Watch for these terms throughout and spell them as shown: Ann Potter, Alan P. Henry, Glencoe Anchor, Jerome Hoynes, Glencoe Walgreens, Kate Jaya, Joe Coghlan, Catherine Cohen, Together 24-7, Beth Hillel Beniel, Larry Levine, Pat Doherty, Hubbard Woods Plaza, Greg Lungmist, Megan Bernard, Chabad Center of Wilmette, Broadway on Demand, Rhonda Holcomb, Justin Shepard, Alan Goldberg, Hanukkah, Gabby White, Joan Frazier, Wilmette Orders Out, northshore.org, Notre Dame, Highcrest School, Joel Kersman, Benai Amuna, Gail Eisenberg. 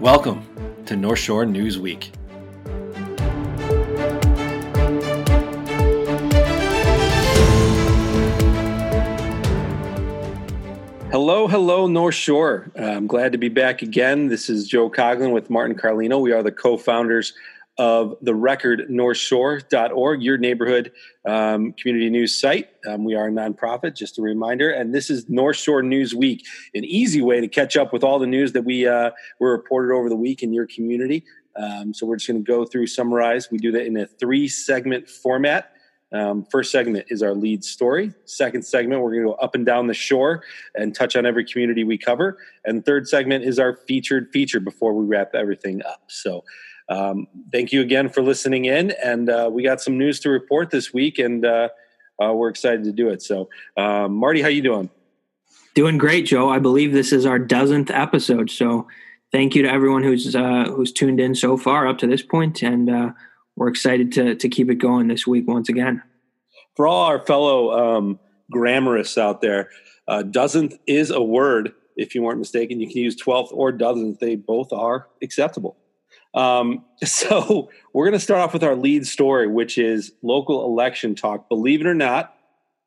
Welcome to North Shore News Week. Hello, North Shore. I'm glad to be back again. This is Joe Coghlan with Martin Carlino. We are the co-founders of the record northshore.org, your neighborhood community news site. We are a nonprofit, just a reminder, and this is North Shore News Week, an easy way to catch up with all the news that we were reported over the week in your community. So we're just going to go through, summarize. We do that in a three-segment format. First segment is our lead story. Second segment, we're going to go up and down the shore and touch on every community we cover. And third segment is our featured feature before we wrap everything up. So thank you again for listening in. And we got some news to report this week, and we're excited to do it. So Marty, how you doing? Doing great, Joe. I believe this is our 12th episode. So thank you to everyone who's tuned in so far up to this point, and we're excited to keep it going this week once again. For all our fellow grammarists out there, 12th is a word. If you weren't mistaken, you can use 12th or 12th. They both are acceptable. So we're going to start off with our lead story, which is local election talk. Believe it or not,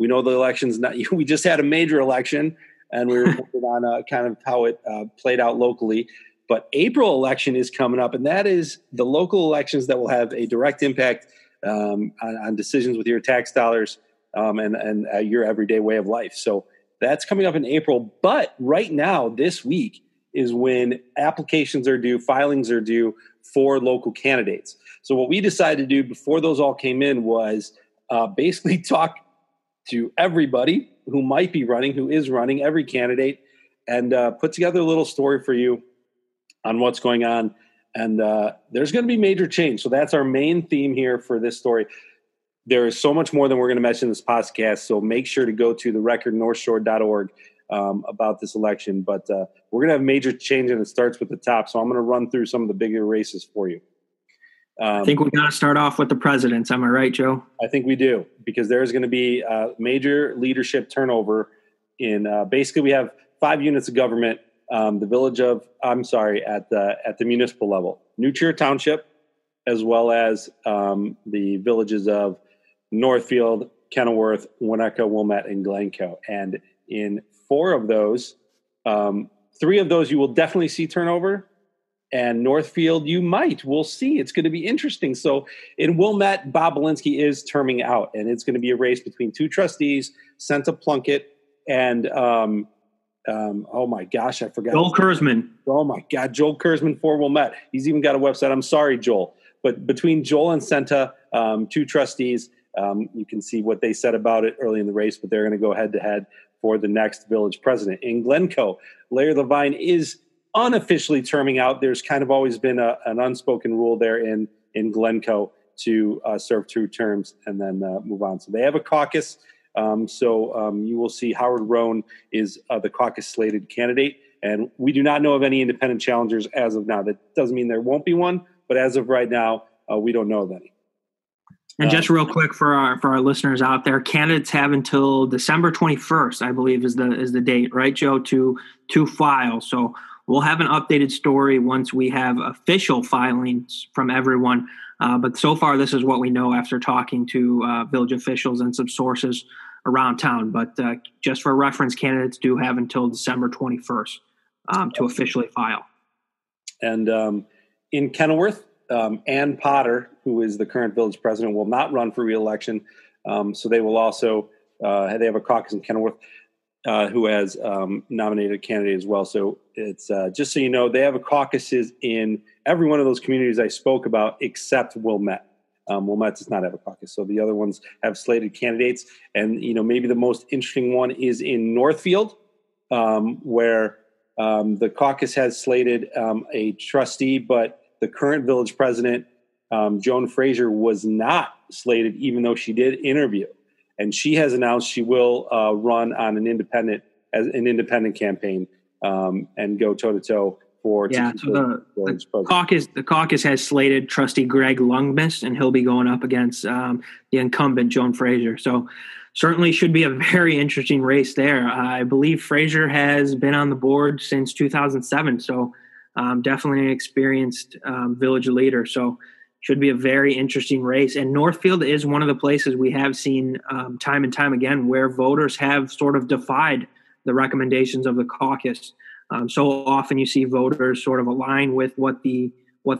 we know the election's not. We just had a major election, and we reported on kind of how it played out locally. But April election is coming up, and that is the local elections that will have a direct impact on decisions with your tax dollars and your everyday way of life. So that's coming up in April. But right now, this week, is when applications are due, filings are due for local candidates. So what we decided to do before those all came in was basically talk to everybody who might be running, who is running, every candidate, and put together a little story for you on what's going on. And there's going to be major change. So that's our main theme here for this story. There is so much more than we're going to mention in this podcast. So make sure to go to the record northshore.org about this election. But we're going to have major change, and it starts with the top. So I'm going to run through some of the bigger races for you. I think we got to start off with the presidents. Am I right, Joe? I think we do, because there is going to be major leadership turnover in basically we have 5 units of government. The village of, at the municipal level, New Trier Township, as well as the villages of Northfield, Kenilworth, Winnetka, Wilmette, and Glencoe. And in 4 of those, 3 of those you will definitely see turnover, and Northfield you might. We'll see. It's going to be interesting. So in Wilmette, Bob Balinski is terming out, and it's going to be a race between 2 trustees, Senta Plunkett and oh my gosh, I forgot. Joel Kersman. Oh my God, Joel Kersman for Wilmette. He's even got a website. I'm sorry, Joel. But between Joel and Senta, 2 trustees, you can see what they said about it early in the race, but they're going to go head-to-head for the next village president. In Glencoe, Larry Levine is unofficially terming out. There's kind of always been an unspoken rule there in Glencoe to serve 2 terms and then move on. So they have a caucus. You will see Howard Roan is the caucus-slated candidate, and we do not know of any independent challengers as of now. That doesn't mean there won't be one, but as of right now, we don't know of any. And just real quick for our listeners out there, candidates have until December 21st, I believe, is the date, right, Joe, to file. So we'll have an updated story once we have official filings from everyone. But so far, this is what we know after talking to village officials and some sources around town. But just for reference, candidates do have until December 21st to officially file. And in Kenilworth, Ann Potter, who is the current village president, will not run for re-election. So they will also – they have a caucus in Kenilworth who has nominated a candidate as well. So it's just so you know, they have a caucuses in – every one of those communities I spoke about except Wilmette. Wilmette does not have a caucus. So the other ones have slated candidates. And, you know, maybe the most interesting one is in Northfield, where the caucus has slated a trustee, but the current village president, Joan Frazier, was not slated, even though she did interview. And she has announced she will run on an independent campaign and go toe-to-toe. The caucus has slated trustee Greg Lungmist, and he'll be going up against the incumbent Joan Frazier. So certainly should be a very interesting race there. I believe Frazier has been on the board since 2007. So Definitely an experienced village leader. So should be a very interesting race. And Northfield is one of the places we have seen time and time again where voters have sort of defied the recommendations of the caucus. So often you see voters sort of align with what the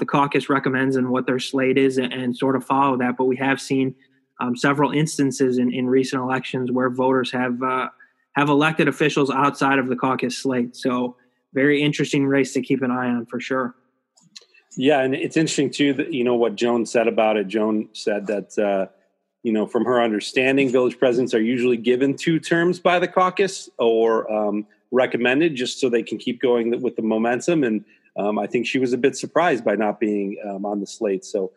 caucus recommends and what their slate is and sort of follow that. But we have seen several instances in recent elections where voters have elected officials outside of the caucus slate. So very interesting race to keep an eye on for sure. Yeah. And it's interesting too, that, you know, what Joan said about it. Joan said that, you know, from her understanding, village presidents are usually given 2 terms by the caucus or recommended just so they can keep going with the momentum. And I think she was a bit surprised by not being on the slate. So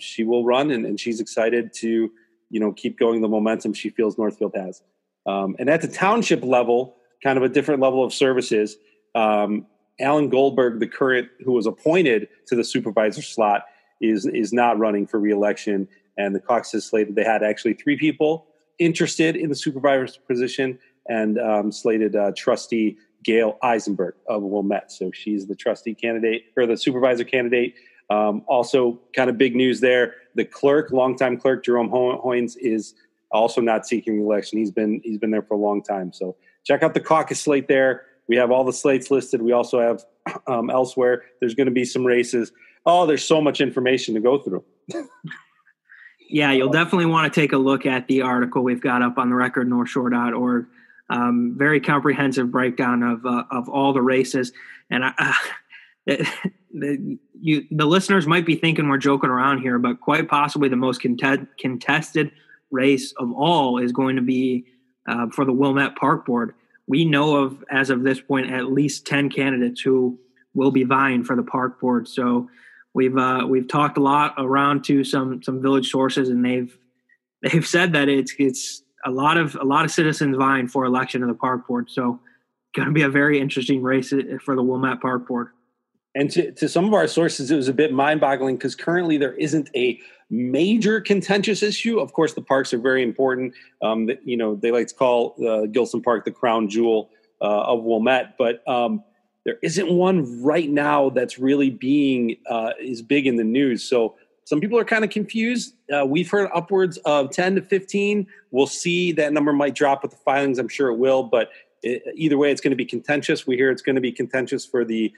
she will run and she's excited to, you know, keep going the momentum she feels Northfield has. And at the township level, kind of a different level of services, Alan Goldberg, the current, who was appointed to the supervisor slot, is not running for reelection. And the caucus has slated they had actually 3 people interested in the supervisor's position and slated trustee Gail Eisenberg of Wilmette. So she's the trustee candidate or the supervisor candidate. Also kind of big news there. The clerk, longtime clerk, Jerome Hoynes, is also not seeking reelection. He's been there for a long time. So check out the caucus slate there. We have all the slates listed. We also have elsewhere. There's going to be some races. Oh, there's so much information to go through. Yeah, you'll definitely want to take a look at the article we've got up on the record, northshore.org. Very comprehensive breakdown of all the races. And the listeners might be thinking we're joking around here, but quite possibly the most contested race of all is going to be for the Wilmette Park Board. We know of, as of this point, at least 10 candidates who will be vying for the park board. So we've talked a lot around to some village sources, and they've said that it's a lot of citizens vying for election to the park board. So going to be a very interesting race for the Wilmette Park Board. And to some of our sources, it was a bit mind-boggling because currently there isn't a major contentious issue. Of course, the parks are very important. You know, they like to call Gilson Park the crown jewel of Wilmette, but there isn't one right now that's really being is big in the news. So some people are kind of confused. We've heard upwards of 10 to 15. We'll see. That number might drop with the filings. I'm sure it will, but either way, it's going to be contentious. We hear it's going to be contentious for the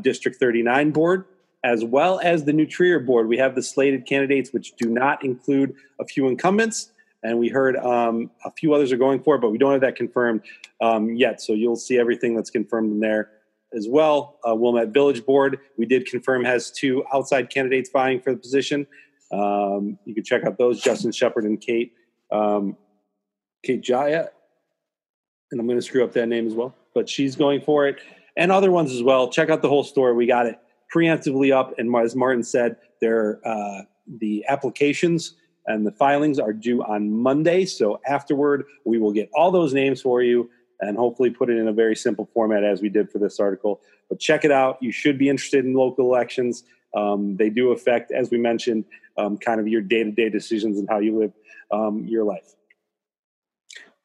District 39 board, as well as the New Trier board. We have the slated candidates, which do not include a few incumbents, and we heard a few others are going for it, but we don't have that confirmed yet. So you'll see everything that's confirmed in there as well. Wilmette Village Board, we did confirm, has 2 outside candidates vying for the position. You can check out those, Justin Shepard and Kate Jaya, and I'm going to screw up that name as well, but she's going for it. And other ones as well. Check out the whole story. We got it preemptively up. And as Martin said, the applications and the filings are due on Monday. So afterward, we will get all those names for you and hopefully put it in a very simple format as we did for this article. But check it out. You should be interested in local elections. They do affect, as we mentioned, kind of your day-to-day decisions and how you live your life.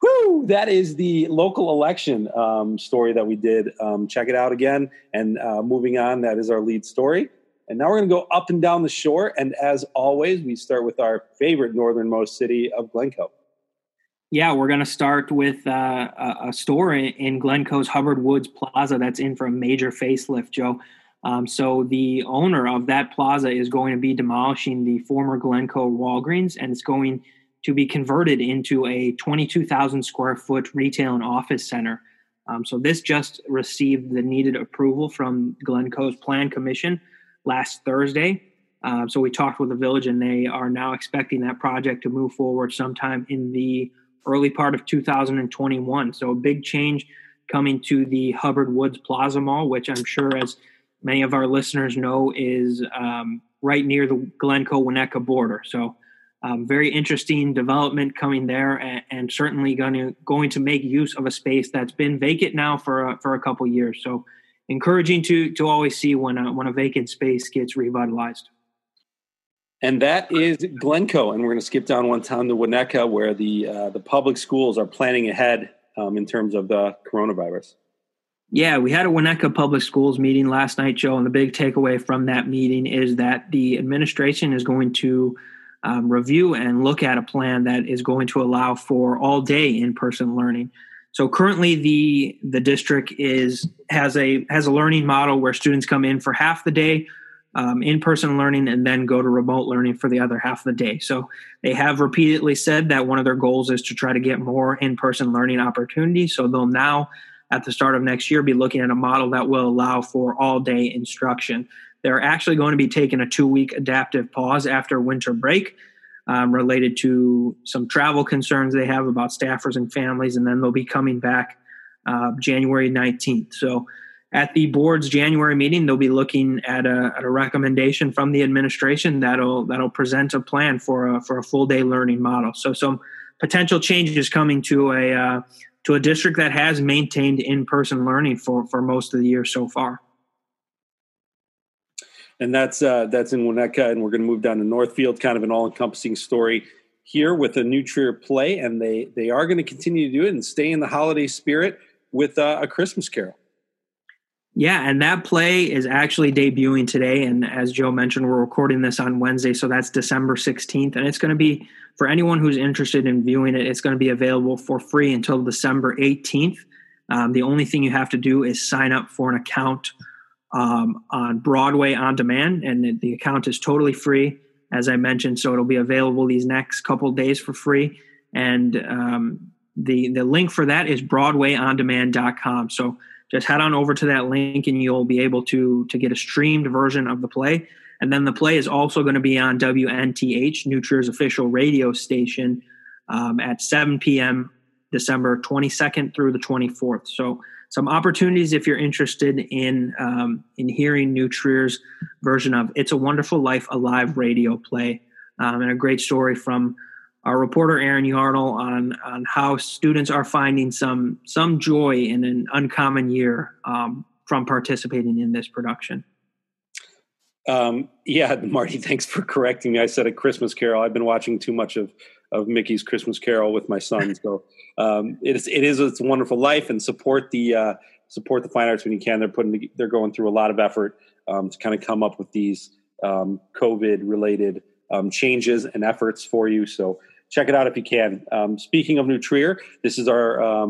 Woo! That is the local election story that we did. Check it out again. And moving on, that is our lead story. And now we're going to go up and down the shore. And as always, we start with our favorite northernmost city of Glencoe. Yeah, we're going to start with a store in Glencoe's Hubbard Woods Plaza that's in for a major facelift, Joe. So the owner of that plaza is going to be demolishing the former Glencoe Walgreens, and it's going to be converted into a 22,000 square foot retail and office center. So this just received the needed approval from Glencoe's Plan Commission last Thursday. So we talked with the village, and they are now expecting that project to move forward sometime in the early part of 2021. So a big change coming to the Hubbard Woods Plaza Mall, which I'm sure, as many of our listeners know, is right near the Glencoe-Winnetka border. So very interesting development coming there, and certainly going to make use of a space that's been vacant now for a couple years. So encouraging to always see when a vacant space gets revitalized. And that is Glencoe. And we're going to skip down one town to Winnetka, where the public schools are planning ahead in terms of the coronavirus. Yeah, we had a Winnetka Public Schools meeting last night, Joe, and the big takeaway from that meeting is that the administration is going to review and look at a plan that is going to allow for all-day in-person learning. So currently the district has a learning model where students come in for half the day, in-person learning, and then go to remote learning for the other half of the day. So they have repeatedly said that one of their goals is to try to get more in-person learning opportunities. So they'll now, at the start of next year, be looking at a model that will allow for all-day instruction. They're actually going to be taking a 2-week adaptive pause after winter break, related to some travel concerns they have about staffers and families, and then they'll be coming back January 19th. So at the board's January meeting, they'll be looking at a recommendation from the administration that'll present a plan for a full-day learning model. So some potential changes coming to a district that has maintained in-person learning for most of the year so far. And that's in Winnetka, and we're going to move down to Northfield, kind of an all-encompassing story here with a New Trier play, and they are going to continue to do it and stay in the holiday spirit with A Christmas Carol. Yeah, and that play is actually debuting today, and as Joe mentioned, we're recording this on Wednesday, so that's December 16th, and it's going to be, for anyone who's interested in viewing it, it's going to be available for free until December 18th. The only thing you have to do is sign up for an account on Broadway on Demand, and the account is totally free, as I mentioned, so it'll be available these next couple of days for free, and the link for that is broadwayondemand.com, so just head on over to that link and you'll be able to get a streamed version of the play. And then the play is also going to be on WNTH, New Trier's official radio station, at 7 p.m. December 22nd through the 24th. So some opportunities if you're interested in hearing New Trier's version of It's a Wonderful Life, a live radio play, and a great story from our reporter Aaron Yarnell on how students are finding some joy in an uncommon year from participating in this production. Yeah, Marty, thanks for correcting me. I said A Christmas Carol. I've been watching too much of Mickey's Christmas Carol with my son. So it is It's a Wonderful Life, and support the fine arts when you can. They're going through a lot of effort to kind of come up with these COVID related changes and efforts for you. So check it out if you can. Speaking of New Trier, this is our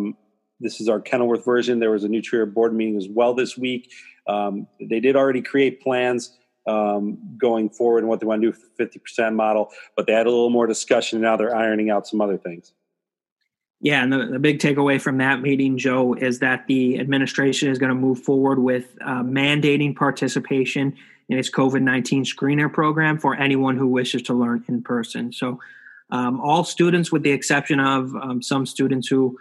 Kenilworth version. There was a New Trier board meeting as well this week. They did already create plans going forward and what they want to do with the 50% model, but they had a little more discussion, and now they're ironing out some other things. Yeah, and the big takeaway from that meeting, Joe, is that the administration is going to move forward with mandating participation in its COVID-19 screener program for anyone who wishes to learn in person. So all students, with the exception of some students who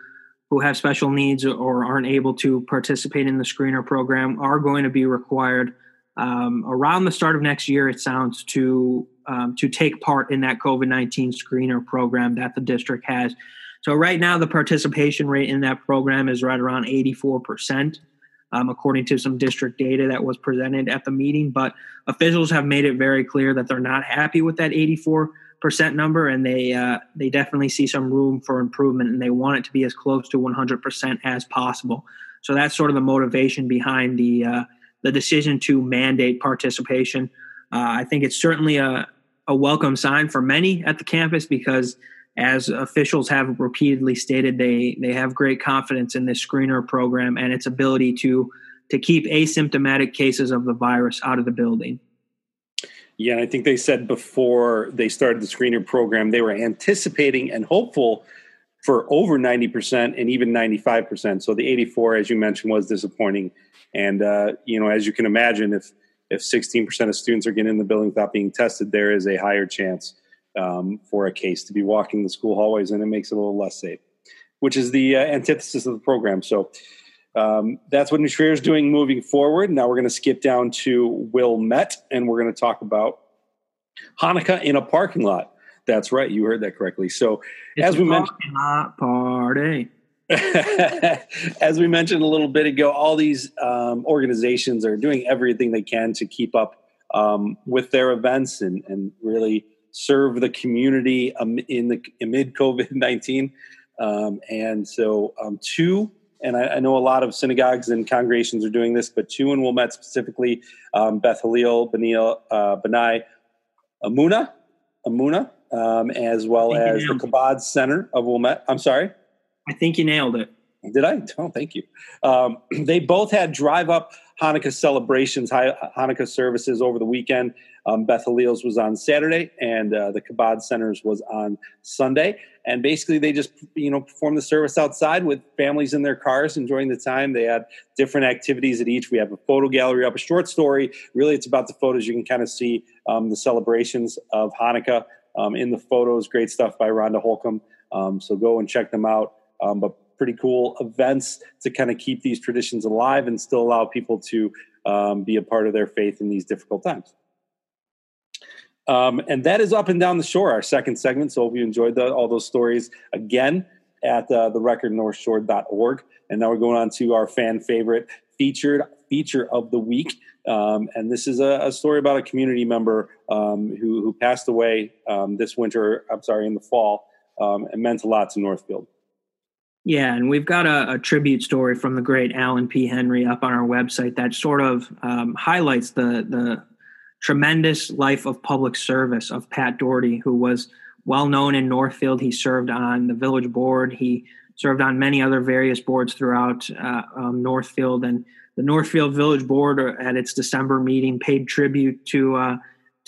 have special needs or aren't able to participate in the screener program, are going to be required around the start of next year, it sounds, to take part in that COVID-19 screener program that the district has. So right now, the participation rate in that program is right around 84%, according to some district data that was presented at the meeting. But officials have made it very clear that they're not happy with that 84% number, and they definitely see some room for improvement, and they want it to be as close to 100% as possible. So that's sort of the motivation behind the decision to mandate participation. I think it's certainly a welcome sign for many at the campus, because as officials have repeatedly stated, they have great confidence in this screener program and its ability to keep asymptomatic cases of the virus out of the building. Yeah, and I think they said before they started the screener program, they were anticipating and hopeful for over 90% and even 95%. So the 84, as you mentioned, was disappointing. And, as you can imagine, if 16% of students are getting in the building without being tested, there is a higher chance for a case to be walking the school hallways, and it makes it a little less safe, which is the antithesis of the program. So that's what New Trier is doing moving forward. Now we're going to skip down to Wilmette, and we're going to talk about Hanukkah in a parking lot. That's right, you heard that correctly. So it's as we mentioned, party. As we mentioned a little bit ago, all these organizations are doing everything they can to keep up with their events and really serve the community amid COVID-19. And so two and I know a lot of synagogues and congregations are doing this, but two in Wilmette specifically, Beth Hillel Beniel, Benai Amuna, as well as the Chabad Center of Wilmette. I'm sorry? I think you nailed it. Did I? Oh, thank you. They both had drive-up Hanukkah celebrations, Hanukkah services over the weekend. Beth Hillel's was on Saturday, and the Chabad Center's was on Sunday. And basically, they just performed the service outside with families in their cars enjoying the time. They had different activities at each. We have a photo gallery up, a short story. Really, it's about the photos. You can kind of see the celebrations of Hanukkah in the photos. Great stuff by Rhonda Holcomb. So go and check them out. But pretty cool events to kind of keep these traditions alive and still allow people to be a part of their faith in these difficult times. And that is Up and Down the Shore, our second segment. So if you enjoyed all those stories, again, at the record northshore.org. And now we're going on to our fan favorite feature of the week. And this is a story about a community member who passed away this winter, in the fall, and meant a lot to Northfield. Yeah, and we've got a tribute story from the great Alan P. Henry up on our website that sort of highlights the tremendous life of public service of Pat Doherty, who was well known in Northfield. He served on the village board. He served on many other various boards throughout Northfield, and the Northfield Village Board at its December meeting paid tribute to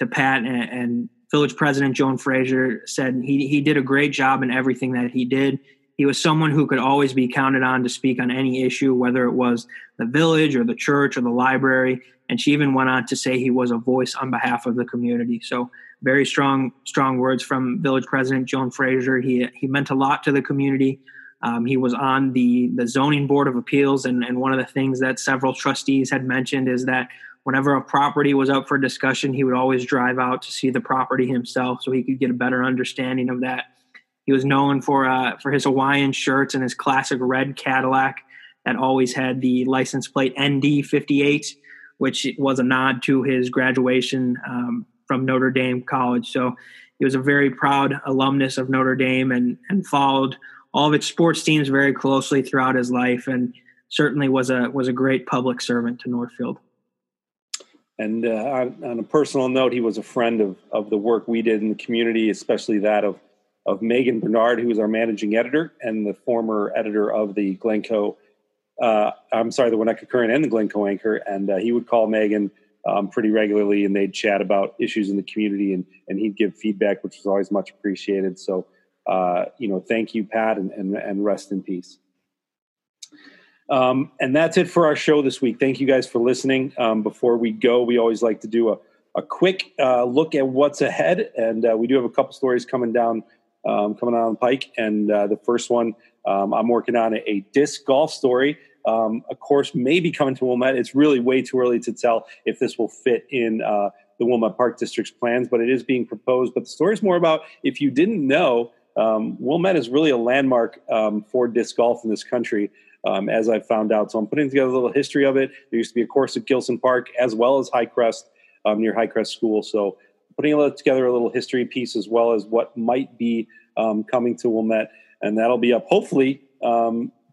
Pat, and Village President Joan Frazier said he did a great job in everything that he did. He was someone who could always be counted on to speak on any issue, whether it was the village or the church or the library. And she even went on to say he was a voice on behalf of the community. So very strong words from Village President Joan Frazier. He meant a lot to the community. He was on the Zoning Board of Appeals. And one of the things that several trustees had mentioned is that whenever a property was up for discussion, he would always drive out to see the property himself so he could get a better understanding of that. He was known for his Hawaiian shirts and his classic red Cadillac that always had the license plate ND58, which was a nod to his graduation from Notre Dame College. So he was a very proud alumnus of Notre Dame and followed all of its sports teams very closely throughout his life, and certainly was a great public servant to Northfield. And on a personal note, he was a friend of the work we did in the community, especially that of Megan Bernard, who is our managing editor and the former editor of the Winnetka Current and the Glencoe Anchor. And he would call Megan pretty regularly, and they'd chat about issues in the community, and he'd give feedback, which was always much appreciated. So, thank you, Pat, and rest in peace. And that's it for our show this week. Thank you guys for listening. Before we go, we always like to do a quick look at what's ahead. And we do have a couple stories coming down the pike. And the first one, I'm working on a disc golf story. A course may be coming to Wilmette. It's really way too early to tell if this will fit in the Wilmette Park District's plans, but it is being proposed. But the story is more about, if you didn't know, Wilmette is really a landmark for disc golf in this country, as I found out. So I'm putting together a little history of it. There used to be a course at Gilson Park as well as Highcrest, near Highcrest School. So putting together a little history piece as well as what might be coming to Wilmette. And that'll be up hopefully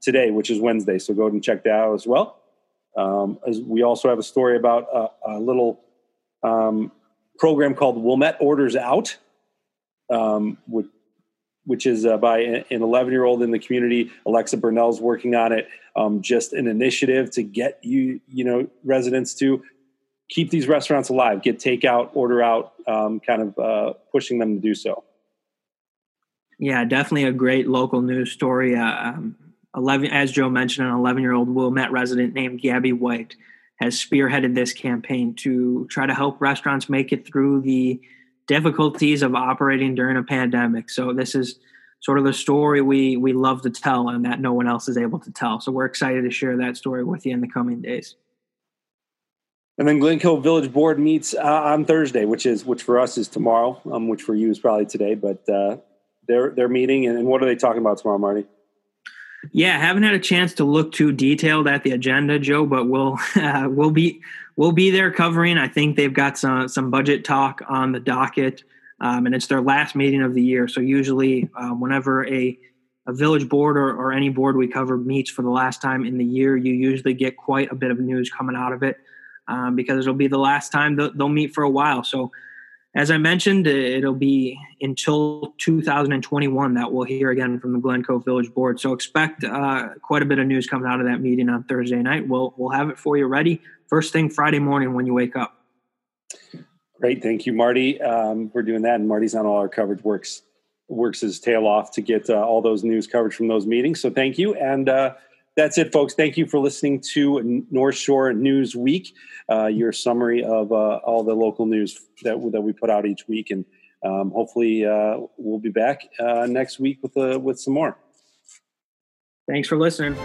today, which is Wednesday. So go ahead and check that out as well. As we also have a story about a little program called Wilmette Orders Out, which is by an 11-year-old in the community. Alexa Burnell's working on it. Just an initiative to get residents to keep these restaurants alive, get takeout, order out, pushing them to do so. Yeah, definitely a great local news story. As Joe mentioned, an 11-year-old Wilmette resident named Gabby White has spearheaded this campaign to try to help restaurants make it through the difficulties of operating during a pandemic. So this is sort of the story we love to tell and that no one else is able to tell. So we're excited to share that story with you in the coming days. And then Glencoe Village Board meets on Thursday, which for us is tomorrow, which for you is probably today. But they're meeting, and what are they talking about tomorrow, Marty? Yeah, haven't had a chance to look too detailed at the agenda, Joe, but we'll be there covering. I think they've got some budget talk on the docket, and it's their last meeting of the year. So usually, whenever a a village board or any board we cover meets for the last time in the year, you usually get quite a bit of news coming out of it, because it'll be the last time they'll meet for a while. So as I mentioned, it'll be until 2021 that we'll hear again from the Glencoe Village Board. So expect quite a bit of news coming out of that meeting on Thursday night. We'll have it for you ready first thing Friday morning when you wake up. Great. Thank you, Marty. We're doing that, and Marty's on all our coverage, works his tail off to get all those news coverage from those meetings. So thank you. And that's it, folks. Thank you for listening to North Shore News Week, your summary of all the local news that we put out each week. And hopefully we'll be back next week with some more. Thanks for listening.